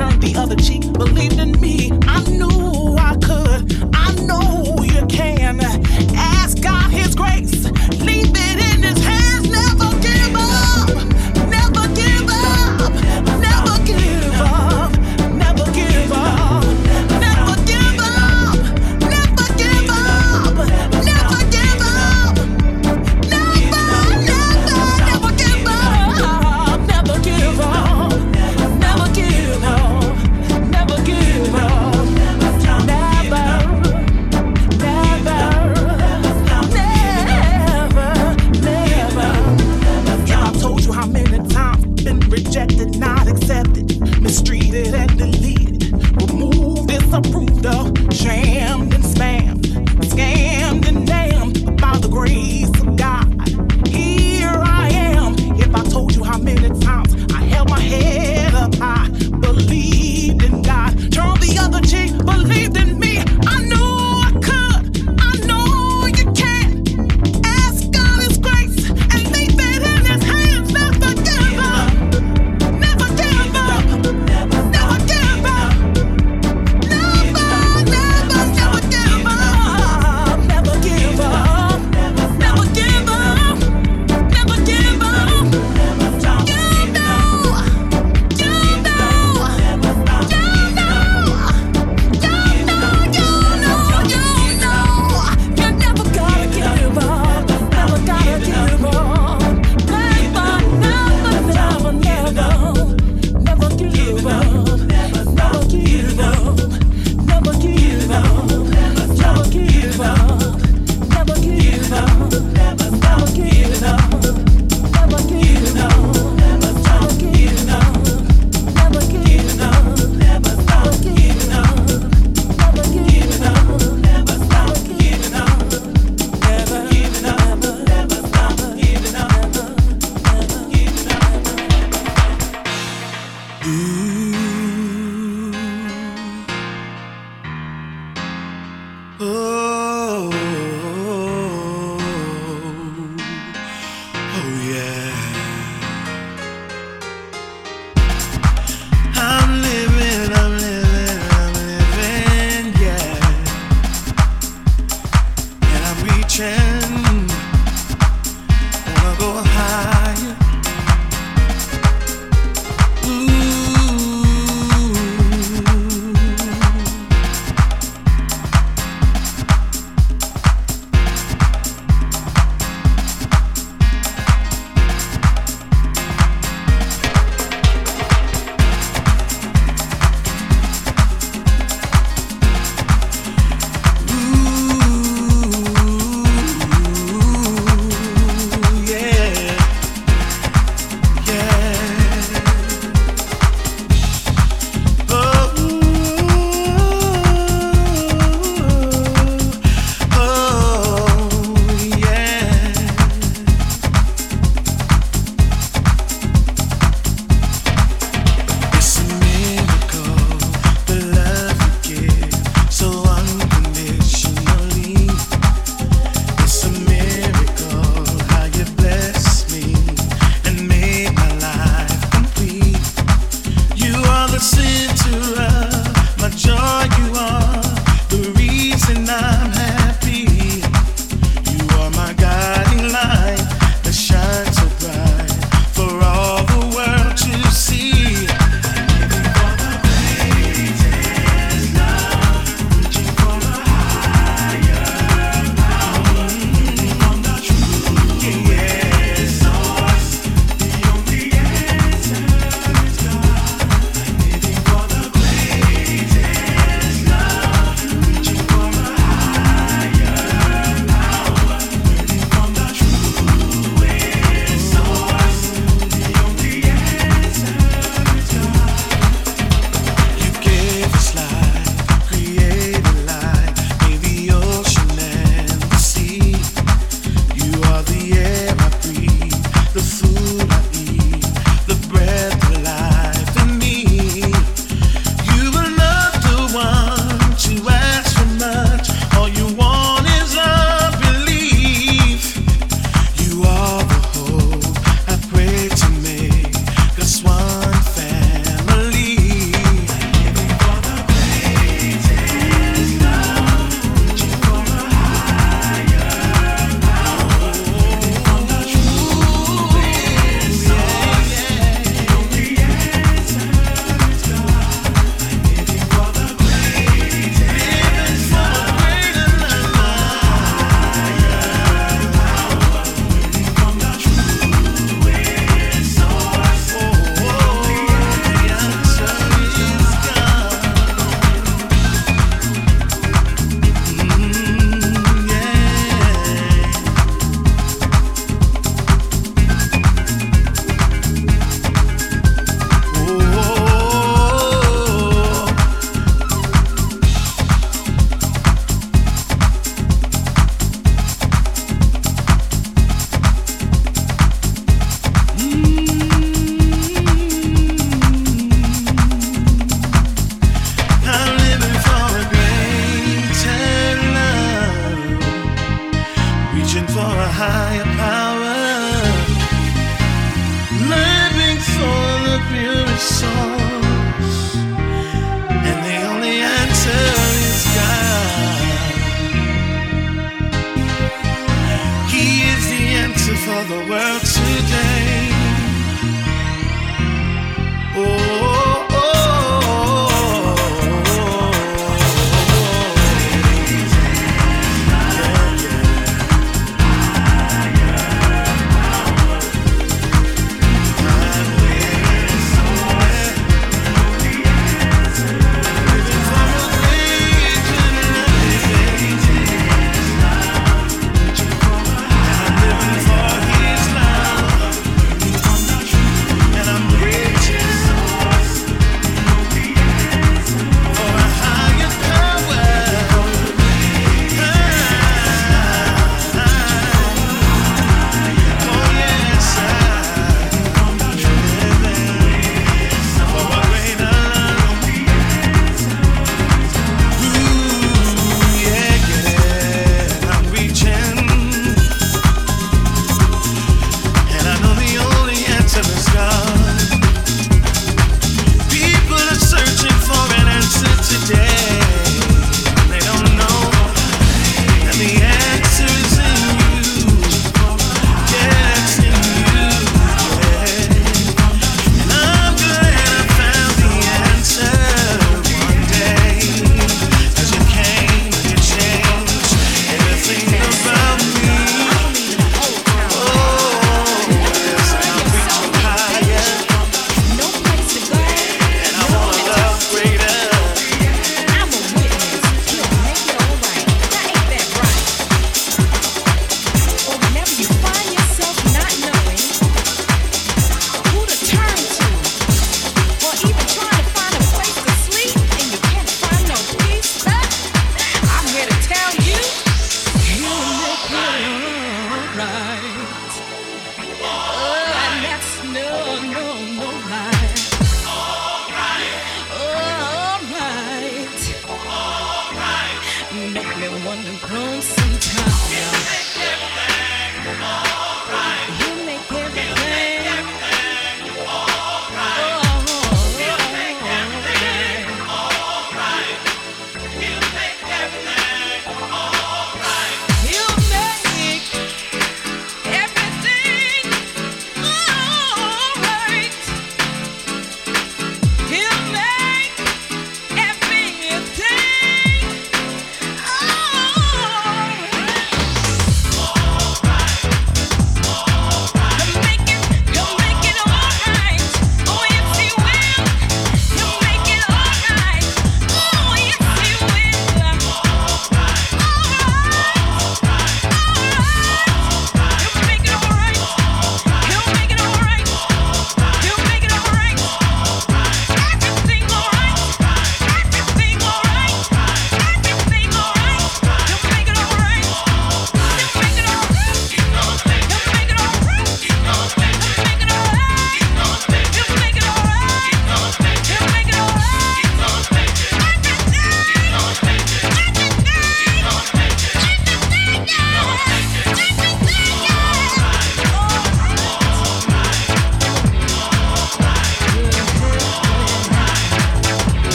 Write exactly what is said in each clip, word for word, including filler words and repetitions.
turned the other cheek, believed in me. I knew I could, I know you can. Ask God his grace, leave it in his hands. Never give up, never give up, never give up, never give up, never give up, never give up, never give up, never, never, never give up, never give up, never give up, never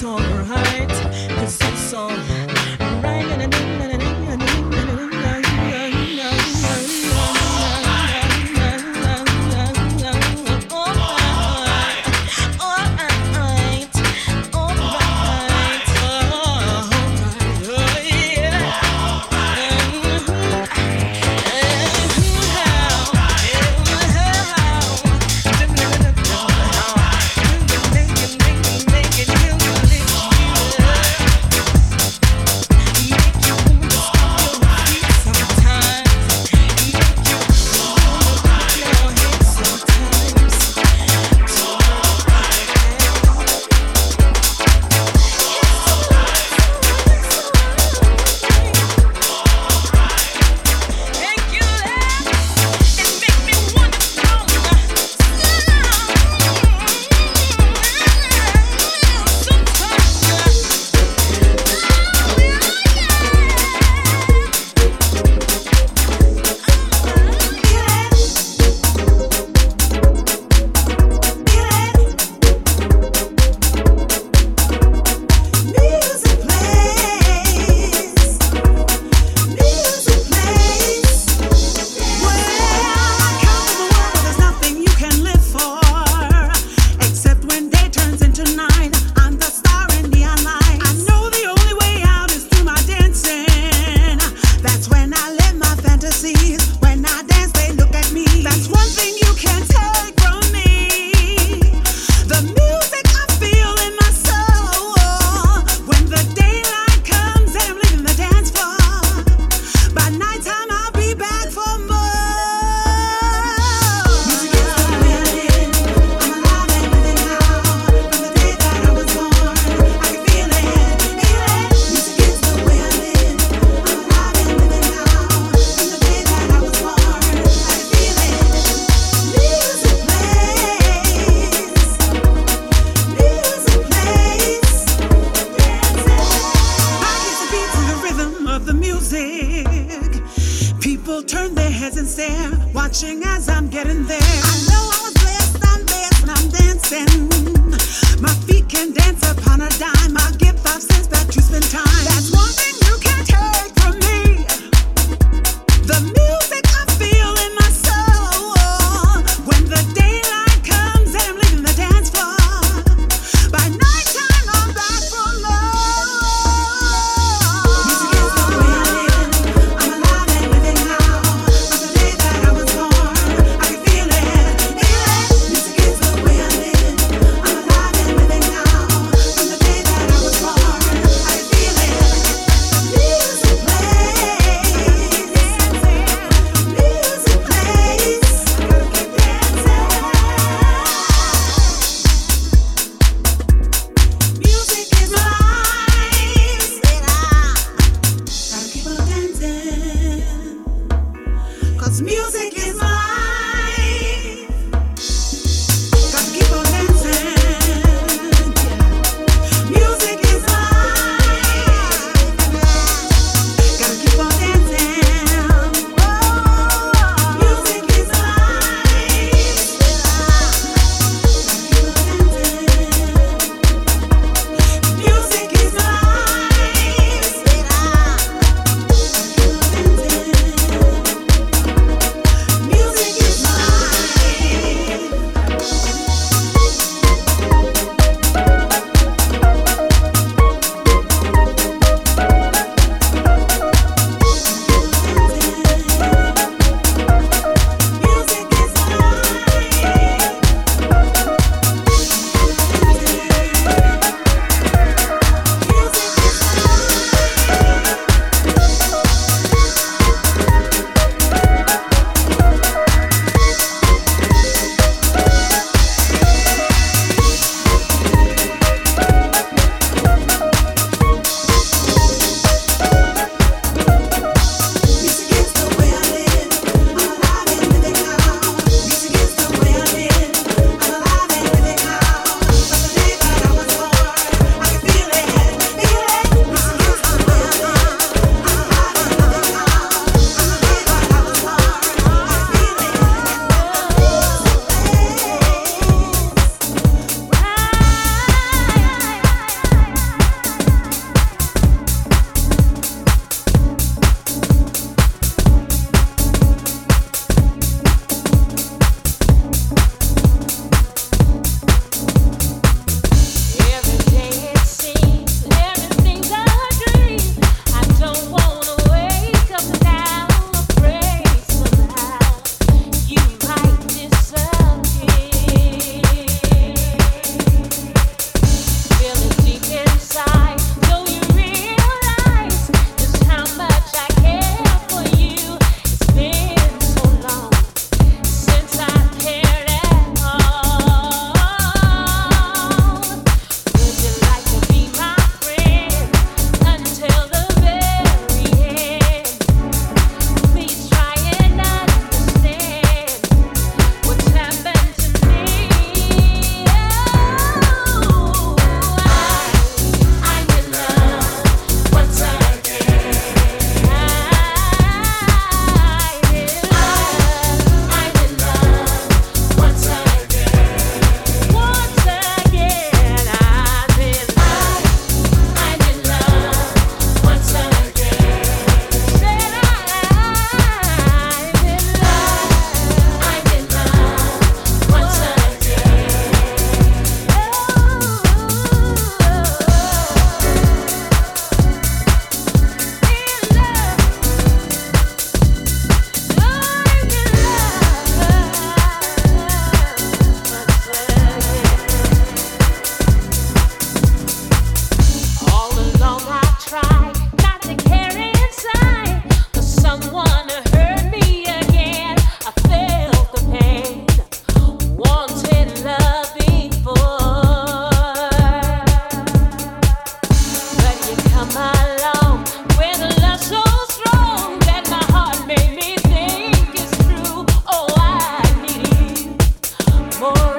it's alright, cause it's alright. Oh, Love.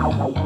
Feeling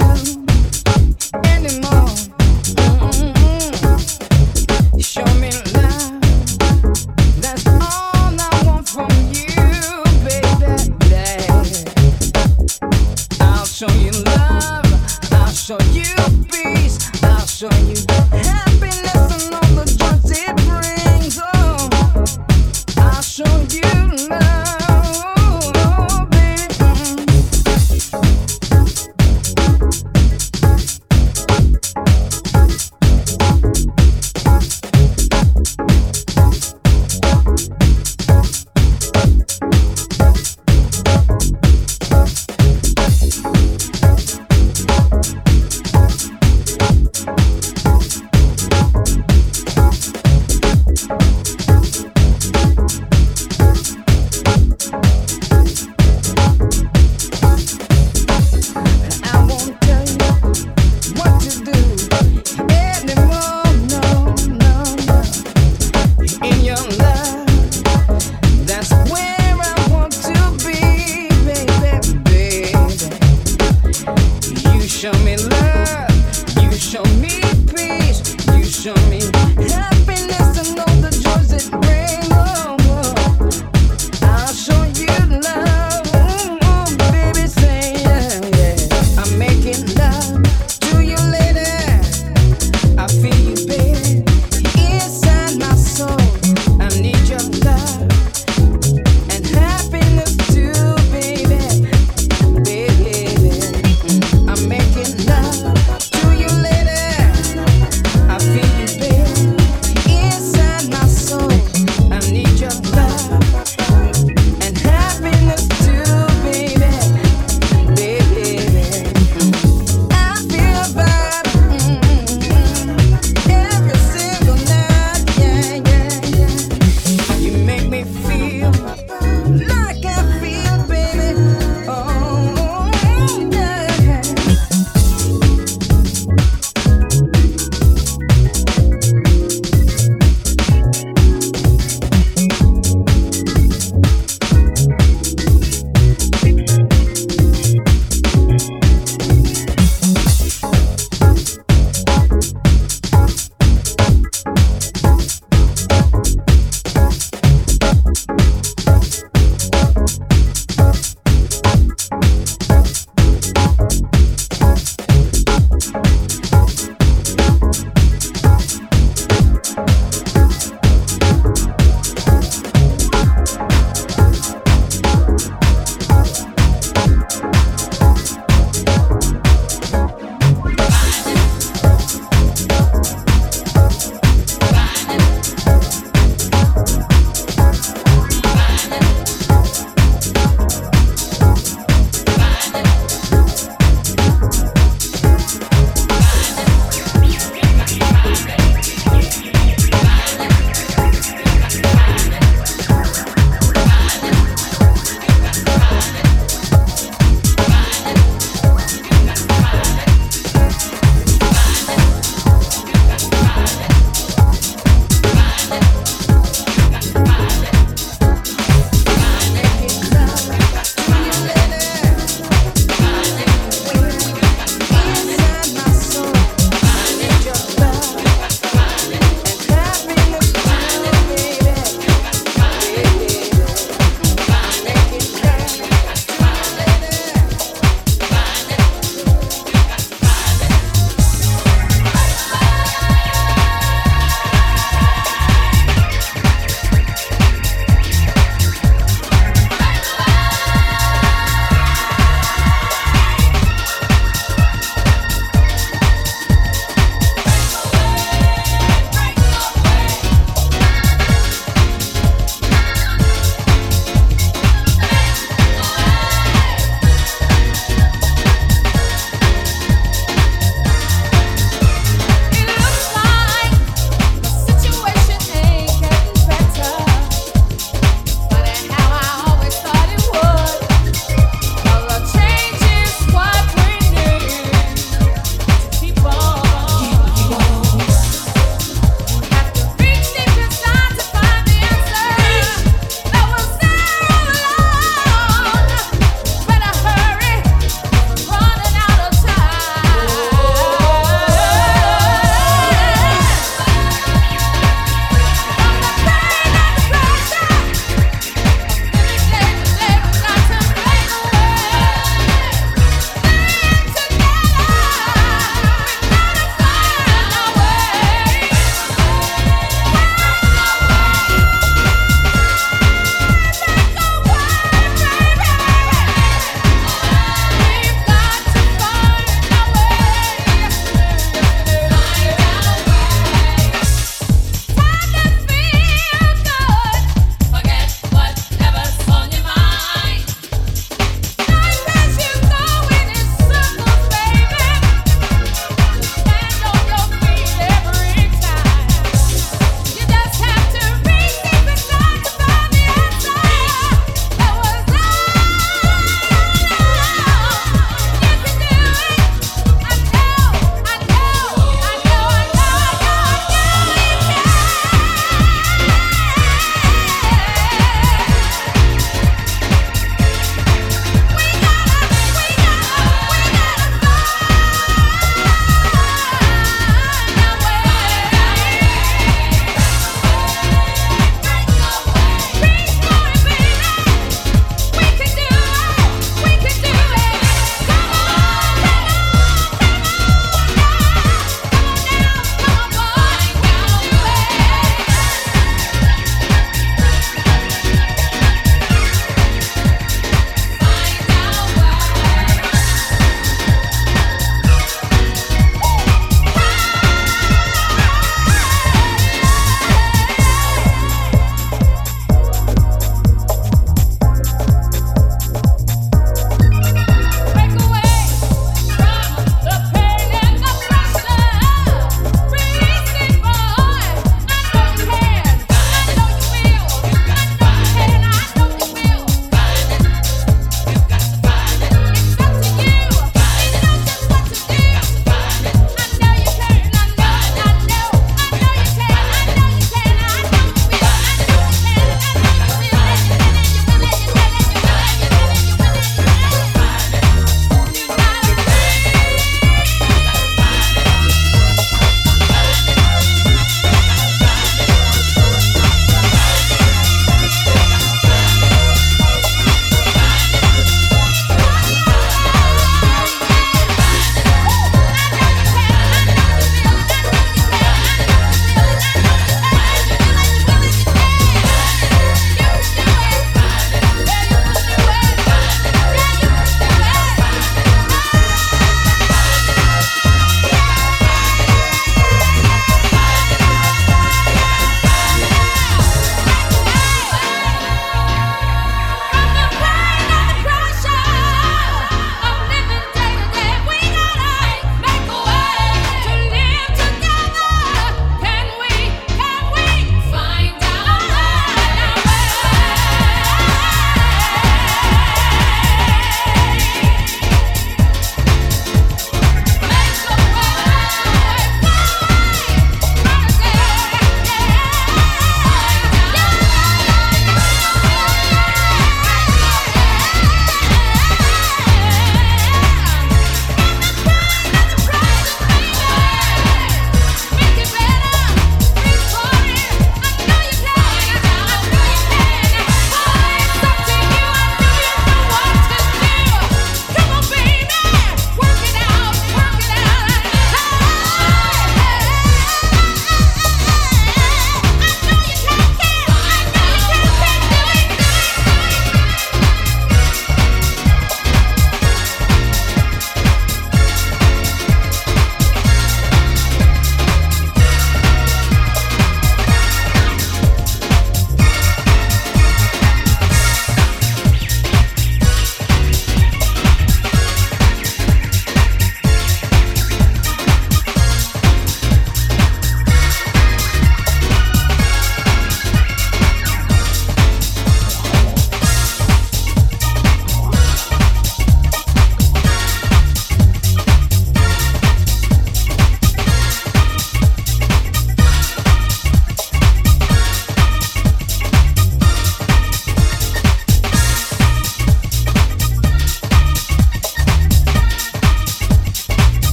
show me love, you show me peace, you show me happiness.